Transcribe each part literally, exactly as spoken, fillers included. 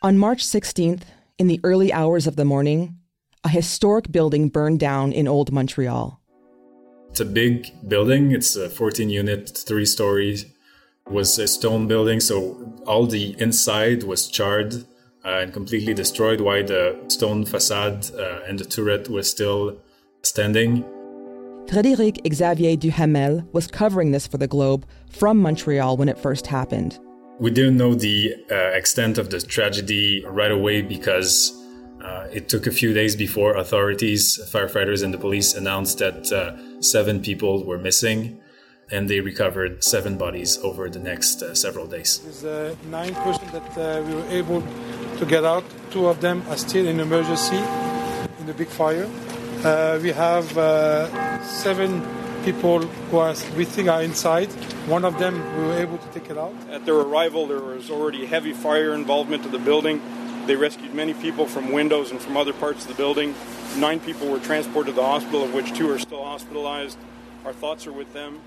On March sixteenth, in the early hours of the morning, a historic building burned down in Old Montreal. It's a big building. It's a fourteen-unit, three-story. It was a stone building, so all the inside was charred uh, and completely destroyed, while the stone facade uh, and the turret was still standing. Frédéric-Xavier Duhamel was covering this for the Globe from Montreal when it first happened. We didn't know the uh, extent of the tragedy right away because uh, it took a few days before authorities, firefighters and the police announced that uh, seven people were missing, and they recovered seven bodies over the next uh, several days. There's uh, nine persons that uh, we were able to get out. Two of them are still in emergency in the big fire. Uh, we have uh, seven people who are, we think are inside. One of them, we were able to take it out. At their arrival, there was already heavy fire involvement of the building. They rescued many people from windows and from other parts of the building. Nine people were transported to the hospital, of which two are still hospitalized. Our thoughts are with them.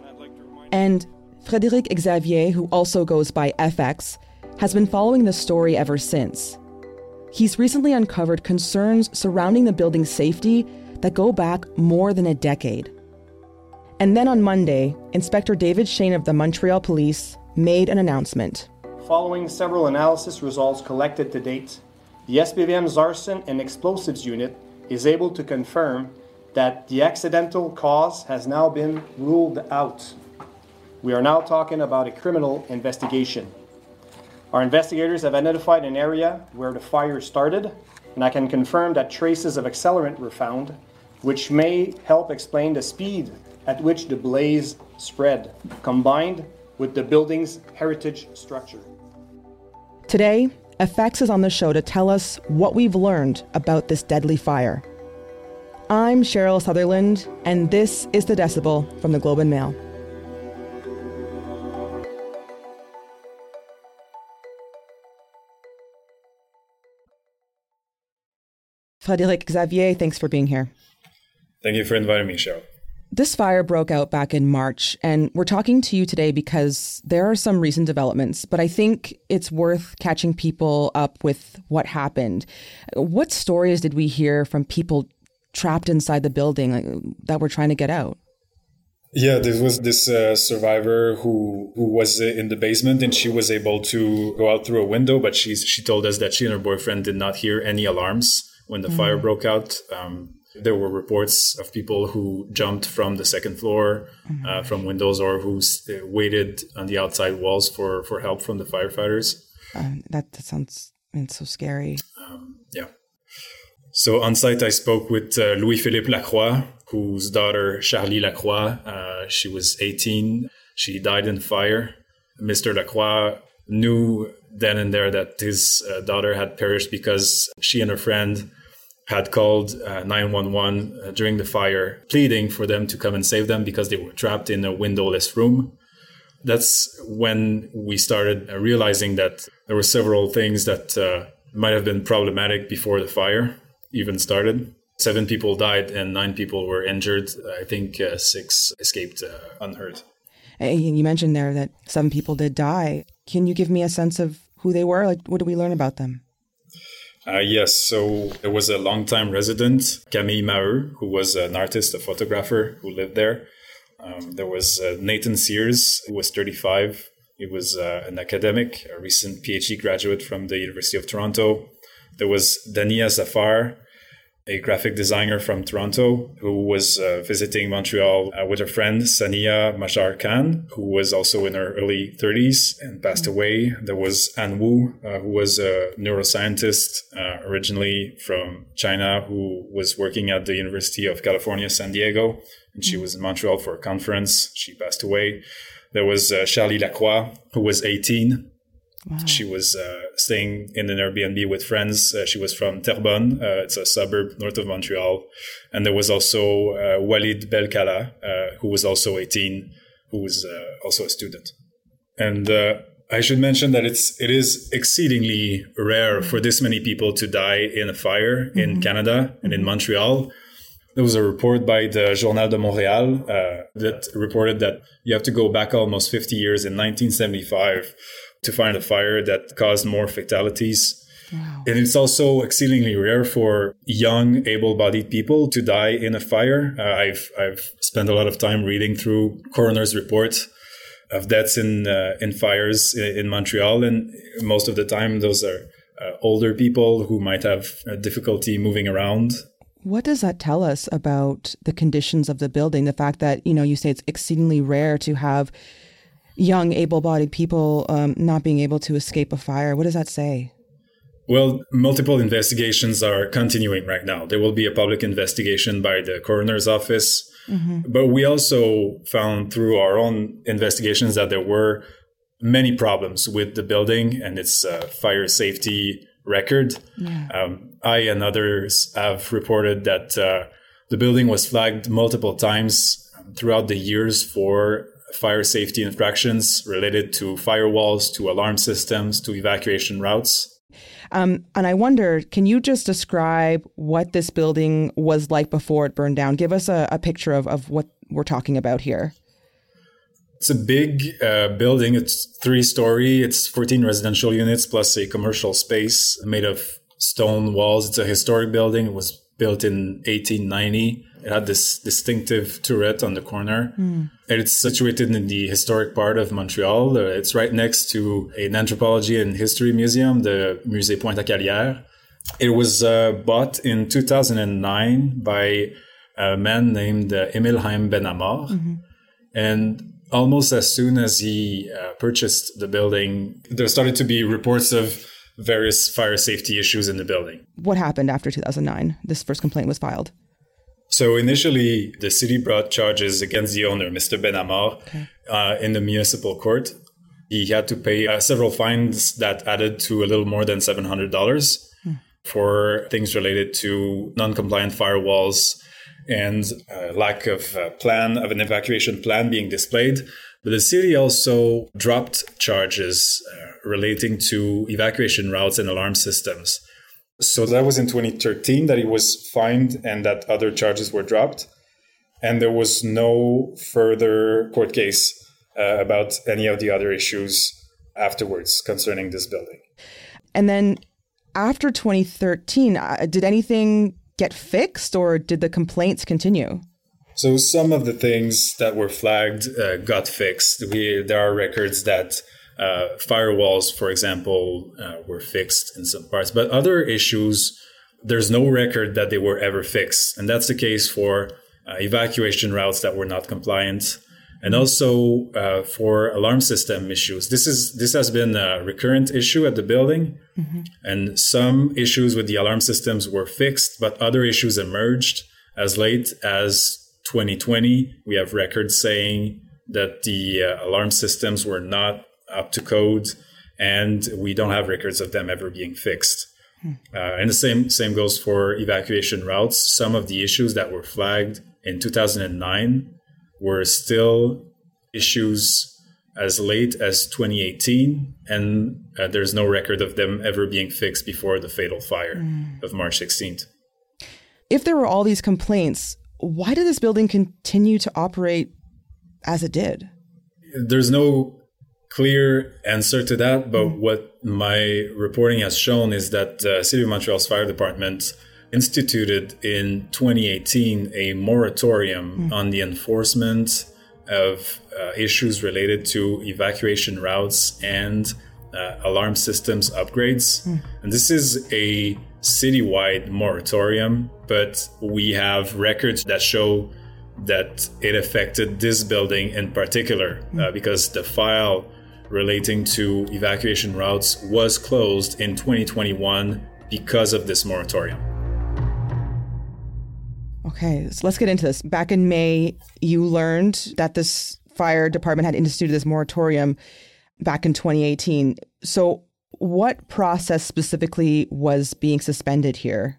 And I'd like to remind and Frédéric-Xavier, who also goes by F X, has been following the story ever since. He's recently uncovered concerns surrounding the building's safety that go back more than a decade. And then on Monday, Inspector David Shane of the Montreal Police made an announcement. Following several analysis results collected to date, the S B V M's Arson and Explosives Unit is able to confirm that the accidental cause has now been ruled out. We are now talking about a criminal investigation. Our investigators have identified an area where the fire started, and I can confirm that traces of accelerant were found, which may help explain the speed at which the blaze spread, combined with the building's heritage structure. Today, F X is on the show to tell us what we've learned about this deadly fire. I'm Cheryl Sutherland, and this is The Decibel from the Globe and Mail. Frédéric-Xavier, thanks for being here. Thank you for inviting me, Cheryl. This fire broke out back in March, and we're talking to you today because there are some recent developments, but I think it's worth catching people up with what happened. What stories did we hear from people trapped inside the building like, that were trying to get out? Yeah, there was this uh, survivor who, who was in the basement, and she was able to go out through a window, but she, she told us that she and her boyfriend did not hear any alarms when the mm. fire broke out. Um, There were reports of people who jumped from the second floor, mm-hmm. uh, from windows, or who st- waited on the outside walls for, for help from the firefighters. Um, that, that sounds it's so scary. Um, yeah. So on site, I spoke with uh, Louis-Philippe Lacroix, whose daughter, Charlie Lacroix, uh, she was eighteen. She died in fire. Mister Lacroix knew then and there that his uh, daughter had perished because she and her friend had called uh, nine one one uh, during the fire, pleading for them to come and save them because they were trapped in a windowless room. That's when we started uh, realizing that there were several things that uh, might have been problematic before the fire even started. Seven people died and nine people were injured. I think uh, six escaped uh, unhurt. You mentioned there that some people did die. Can you give me a sense of who they were? Like, what did we learn about them? Uh, yes, so there was a longtime resident, Camille Maheu, who was an artist, a photographer who lived there. Um, there was uh, Nathan Sears, who was thirty-five. He was uh, an academic, a recent P H D graduate from the University of Toronto. There was Dania Zafar, a graphic designer from Toronto, who was uh, visiting Montreal uh, with her friend, Sania Mashar Khan, who was also in her early thirties and passed away. There was Ann Wu, uh, who was a neuroscientist uh, originally from China, who was working at the University of California, San Diego, and she was in Montreal for a conference. She passed away. There was uh, Charlie Lacroix, who was eighteen. Wow. She was uh, staying in an Airbnb with friends. Uh, she was from Terrebonne. Uh, it's a suburb north of Montreal. And there was also uh, Walid Belkala, uh, who was also eighteen, who was uh, also a student. And uh, I should mention that it's it is exceedingly rare for this many people to die in a fire mm-hmm. in Canada and in Montreal. There was a report by the Journal de Montréal uh, that reported that you have to go back almost fifty years in nineteen seventy-five to find a fire that caused more fatalities. Wow. And it's also exceedingly rare for young, able-bodied people to die in a fire. Uh, I've I've spent a lot of time reading through coroner's reports of deaths in uh, in fires in, in Montreal, and most of the time those are uh, older people who might have uh, difficulty moving around. What does that tell us about the conditions of the building? The fact that, you know, you say it's exceedingly rare to have young, able-bodied people um, not being able to escape a fire. What does that say? Well, multiple investigations are continuing right now. There will be a public investigation by the coroner's office. Mm-hmm. But we also found through our own investigations that there were many problems with the building and its uh, fire safety record. Yeah. Um, I and others have reported that uh, the building was flagged multiple times throughout the years for fire safety infractions related to firewalls, to alarm systems, to evacuation routes. Um, and I wonder, can you just describe what this building was like before it burned down? Give us a, a picture of, of what we're talking about here. It's a big uh, building. It's three-story. It's fourteen residential units plus a commercial space made of stone walls. It's a historic building. It was built in eighteen ninety. It had this distinctive turret on the corner. Mm. And it's situated in the historic part of Montreal. Uh, it's right next to an anthropology and history museum, the Musée Pointe-à-Calière. It was uh, bought in two thousand nine by a man named uh, Emilheim Benamor. Mm-hmm. And almost as soon as he uh, purchased the building, there started to be reports of various fire safety issues in the building. What happened after two thousand nine? This first complaint was filed. So initially, the city brought charges against the owner, Mister Benamor, okay. uh, in the municipal court. He had to pay uh, several fines that added to a little more than seven hundred dollars hmm. for things related to non-compliant firewalls and uh, lack of uh, plan of an evacuation plan being displayed. But the city also dropped charges uh, relating to evacuation routes and alarm systems. So that was in twenty thirteen that he was fined and that other charges were dropped. And there was no further court case uh, about any of the other issues afterwards concerning this building. And then after twenty thirteen, uh, did anything get fixed or did the complaints continue? So some of the things that were flagged uh, got fixed. We, there are records that Uh, firewalls, for example, uh, were fixed in some parts. But other issues, there's no record that they were ever fixed. And that's the case for uh, evacuation routes that were not compliant and also uh, for alarm system issues. This is this has been a recurrent issue at the building. Mm-hmm. And some issues with the alarm systems were fixed, but other issues emerged as late as twenty twenty. We have records saying that the uh, alarm systems were not up to code, and we don't have records of them ever being fixed. Hmm. Uh, and the same same goes for evacuation routes. Some of the issues that were flagged in two thousand nine were still issues as late as twenty eighteen, and uh, there's no record of them ever being fixed before the fatal fire hmm. of March sixteenth. If there were all these complaints, why did this building continue to operate as it did? There's no clear answer to that, but what my reporting has shown is that the uh, City of Montreal's Fire Department instituted in twenty eighteen a moratorium mm. on the enforcement of uh, issues related to evacuation routes and uh, alarm systems upgrades. Mm. And this is a citywide moratorium, but we have records that show that it affected this building in particular mm. uh, because the file relating to evacuation routes was closed in twenty twenty-one because of this moratorium. Okay, so let's get into this. Back in May, you learned that this fire department had instituted this moratorium back in twenty eighteen. So what process specifically was being suspended here?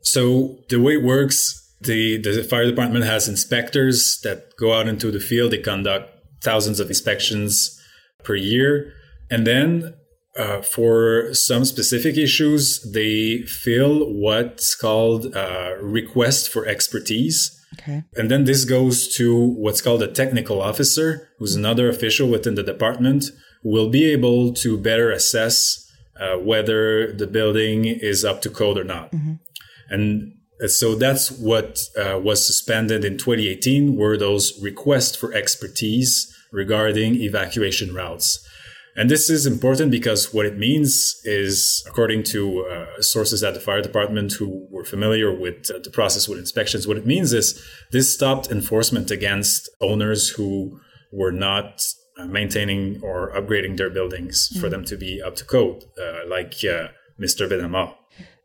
So the way it works, the, the fire department has inspectors that go out into the field. They conduct thousands of inspections per year. And then uh, for some specific issues, they fill what's called a request for expertise. Okay. And then this goes to what's called a technical officer, who's another official within the department we'll be able to better assess uh, whether the building is up to code or not. Mm-hmm. And so that's what uh, was suspended in twenty eighteen were those requests for expertise regarding evacuation routes. And this is important because what it means is, according to uh, sources at the fire department who were familiar with uh, the process with inspections, what it means is this stopped enforcement against owners who were not uh, maintaining or upgrading their buildings mm-hmm. for them to be up to code, uh, like uh, Mister Benamor.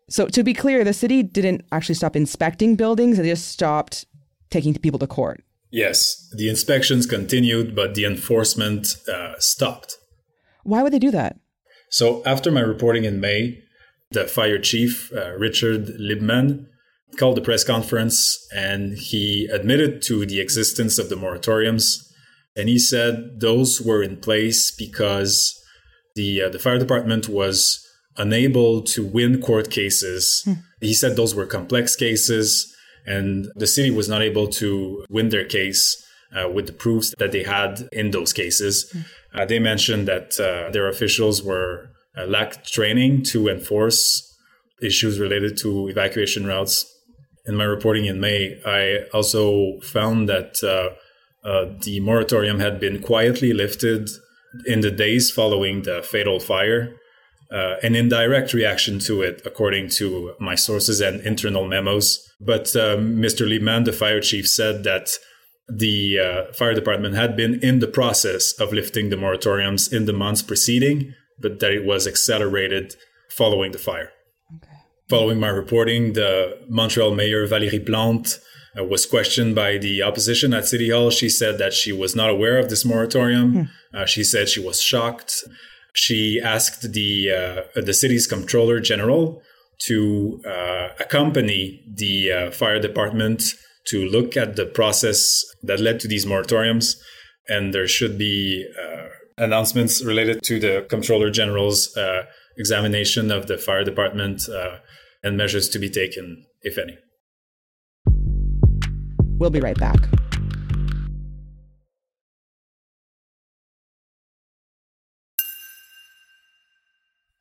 So to be clear, the city didn't actually stop inspecting buildings. They just stopped taking people to court. Yes, the inspections continued, but the enforcement uh, stopped. Why would they do that? So after my reporting in May, the fire chief, uh, Richard Libman, called a press conference and he admitted to the existence of the moratoriums. And he said those were in place because the, uh, the fire department was unable to win court cases. Hmm. He said those were complex cases and the city was not able to win their case uh, with the proofs that they had in those cases. Hmm. Uh, they mentioned that uh, their officials were uh, lacked training to enforce issues related to evacuation routes. In my reporting in May, I also found that uh, uh, the moratorium had been quietly lifted in the days following the fatal fire, uh, an indirect reaction to it, according to my sources and internal memos. But uh, Mister Liebman, the fire chief, said that the uh, fire department had been in the process of lifting the moratoriums in the months preceding, but that it was accelerated following the fire. Okay. Following my reporting, the Montreal mayor, Valérie Plante, uh, was questioned by the opposition at City Hall. She said that she was not aware of this moratorium. Hmm. Uh, she said she was shocked. She asked the uh, the city's comptroller general to uh, accompany the uh, fire department to look at the process that led to these moratoriums. And there should be uh, announcements related to the Comptroller General's uh, examination of the fire department uh, and measures to be taken, if any. We'll be right back.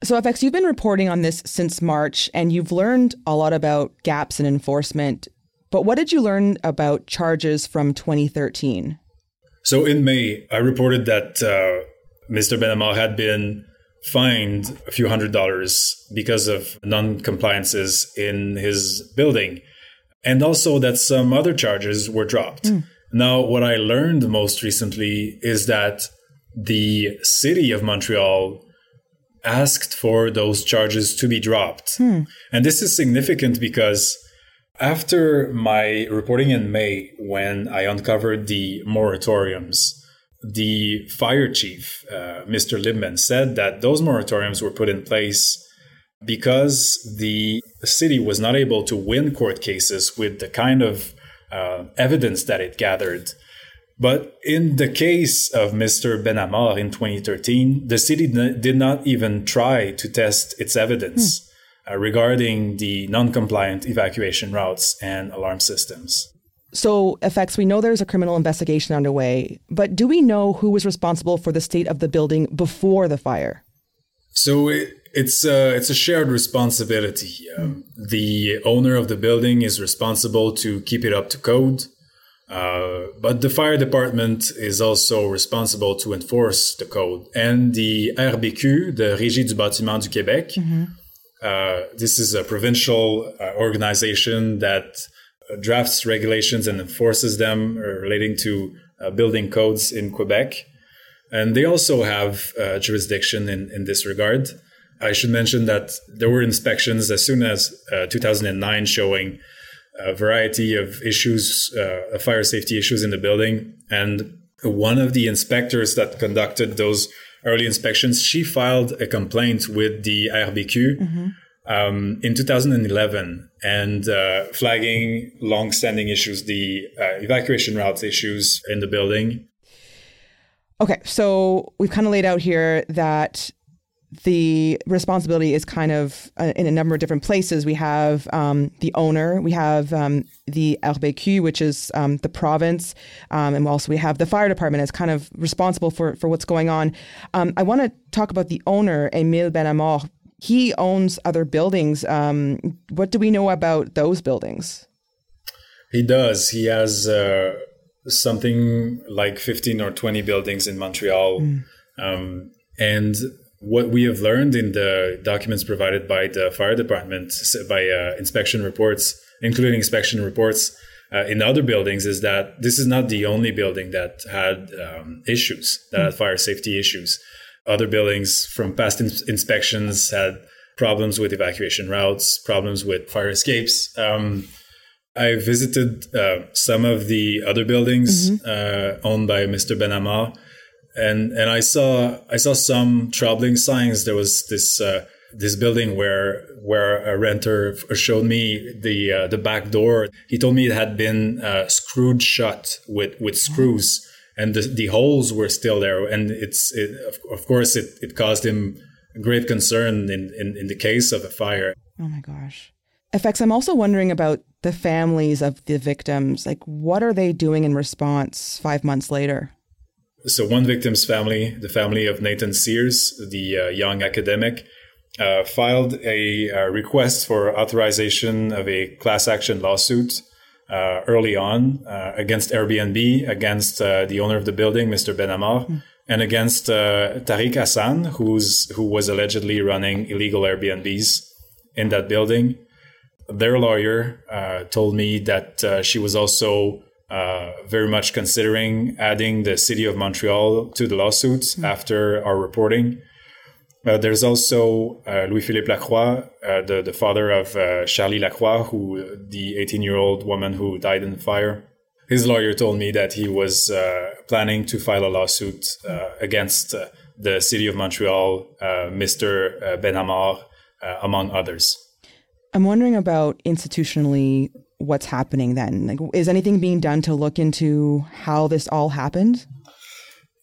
So, F X, you've been reporting on this since March, and you've learned a lot about gaps in enforcement. But what did you learn about charges from twenty thirteen? So in May, I reported that uh, Mister Benamor had been fined a few hundred dollars because of non-compliances in his building, and also that some other charges were dropped. Mm. Now, what I learned most recently is that the city of Montreal asked for those charges to be dropped. Mm. And this is significant because after my reporting in May, when I uncovered the moratoriums, the fire chief, uh, Mister Libman, said that those moratoriums were put in place because the city was not able to win court cases with the kind of uh, evidence that it gathered. But in the case of Mister Benamor in twenty thirteen, the city n- did not even try to test its evidence. Mm. Uh, regarding the non-compliant evacuation routes and alarm systems. So, F X, we know there's a criminal investigation underway, but do we know who was responsible for the state of the building before the fire? So it, it's, uh, it's a shared responsibility. Um, the owner of the building is responsible to keep it up to code, uh, but the fire department is also responsible to enforce the code. And the I R B Q, the Régie du bâtiment du Québec, mm-hmm. Uh, this is a provincial uh, organization that uh, drafts regulations and enforces them relating to uh, building codes in Quebec. And they also have uh, jurisdiction in, in this regard. I should mention that there were inspections as soon as uh, two thousand nine showing a variety of issues, uh, fire safety issues in the building. And one of the inspectors that conducted those early inspections, she filed a complaint with the I R B Q mm-hmm. um, in two thousand eleven and uh, flagging long-standing issues, the uh, evacuation routes issues in the building. Okay, so we've kind of laid out here that the responsibility is kind of uh, in a number of different places. We have um, the owner, we have um, the I R B Q, which is um, the province, um, and also we have the fire department as kind of responsible for, for what's going on. Um, I want to talk about the owner, Emilheim Benamor. He owns other buildings. Um, what do we know about those buildings? He does. He has uh, something like fifteen or twenty buildings in Montreal. Mm. Um, and what we have learned in the documents provided by the fire department, by uh, inspection reports, including inspection reports uh, in other buildings, is that this is not the only building that had um, issues, that had fire safety issues. Other buildings from past ins- inspections had problems with evacuation routes, problems with fire escapes. Um, I visited uh, some of the other buildings mm-hmm. uh, owned by Mister Benamor, and and I saw I saw some troubling signs. There was this uh, this building where where a renter showed me the uh, the back door. He told me it had been uh, screwed shut with with screws, and the, the holes were still there. And it's it, of course it, it caused him great concern in, in in the case of a fire. Oh my gosh. F X, I'm also wondering about the families of the victims. Like, what are they doing in response five months later? So one victim's family, the family of Nathan Sears, the uh, young academic, uh, filed a, a request for authorization of a class action lawsuit uh, early on uh, against Airbnb, against uh, the owner of the building, Mister Benamor, mm. and against uh, Tariq Hassan, who's who was allegedly running illegal Airbnbs in that building. Their lawyer uh, told me that uh, she was also uh, very much considering adding the city of Montreal to the lawsuits mm-hmm. after our reporting. Uh, there's also uh, Louis-Philippe Lacroix, uh, the, the father of uh, Charlie Lacroix, who the eighteen-year-old woman who died in the fire. His lawyer told me that he was uh, planning to file a lawsuit uh, against uh, the city of Montreal, uh, Mister Uh, Benamor, uh, among others. I'm wondering about institutionally what's happening then. Like, is anything being done to look into how this all happened?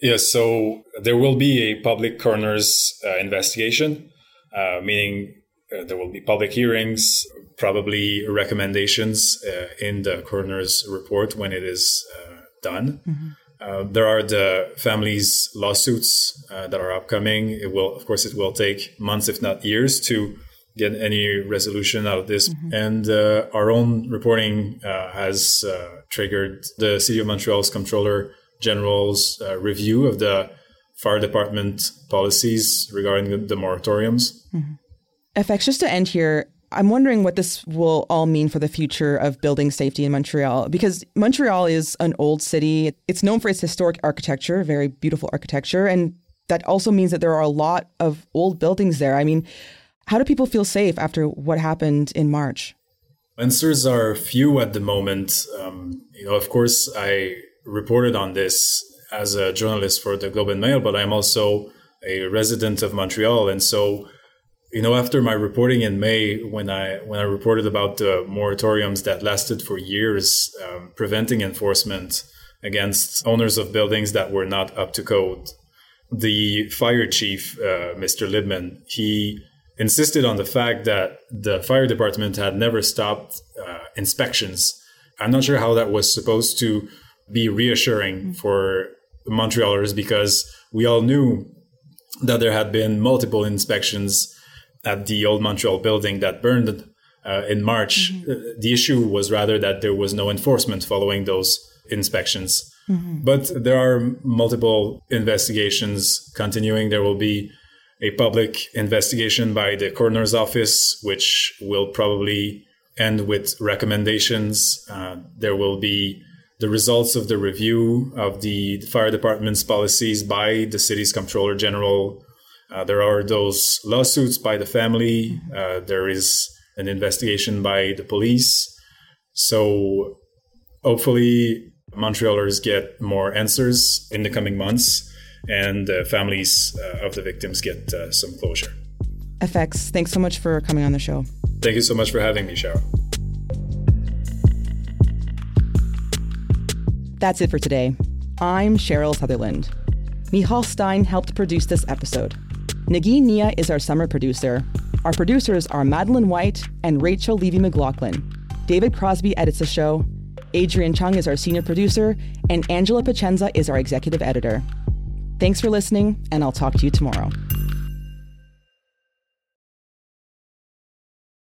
Yes. Yeah, so there will be a public coroner's uh, investigation, uh, meaning uh, there will be public hearings, probably recommendations uh, in the coroner's report when it is uh, done. Mm-hmm. Uh, there are the families' lawsuits uh, that are upcoming. It will, of course, it will take months, if not years, to get any resolution out of this. Mm-hmm. And uh, our own reporting uh, has uh, triggered the City of Montreal's Comptroller General's uh, review of the fire department policies regarding the, the moratoriums. Mm-hmm. F X, just to end here, I'm wondering what this will all mean for the future of building safety in Montreal, because Montreal is an old city. It's known for its historic architecture, very beautiful architecture. And that also means that there are a lot of old buildings there. I mean, how do people feel safe after what happened in March? Answers are few at the moment. Um, you know, of course, I reported on this as a journalist for the Globe and Mail, but I'm also a resident of Montreal. And so, you know, after my reporting in May, when I when I reported about the moratoriums that lasted for years, um, preventing enforcement against owners of buildings that were not up to code, the fire chief, uh, Mister Libman, he insisted on the fact that the fire department had never stopped uh, inspections. I'm not sure how that was supposed to be reassuring mm-hmm. for Montrealers, because we all knew that there had been multiple inspections at the Old Montreal building that burned uh, in March. Mm-hmm. The issue was rather that there was no enforcement following those inspections. Mm-hmm. But there are multiple investigations continuing. There will be a public investigation by the coroner's office, which will probably end with recommendations. Uh, there will be the results of the review of the fire department's policies by the city's comptroller general. Uh, there are those lawsuits by the family. Uh, there is an investigation by the police. So hopefully Montrealers get more answers in the coming months, and the families uh, of the victims get uh, some closure. F X, thanks so much for coming on the show. Thank you so much for having me, Cheryl. That's it for today. I'm Cheryl Sutherland. Michal Stein helped produce this episode. Nagi Nia is our summer producer. Our producers are Madeleine White and Rachel Levy-McLaughlin. David Crosby edits the show. Adrian Chung is our senior producer, and Angela Pacenza is our executive editor. Thanks for listening, and I'll talk to you tomorrow.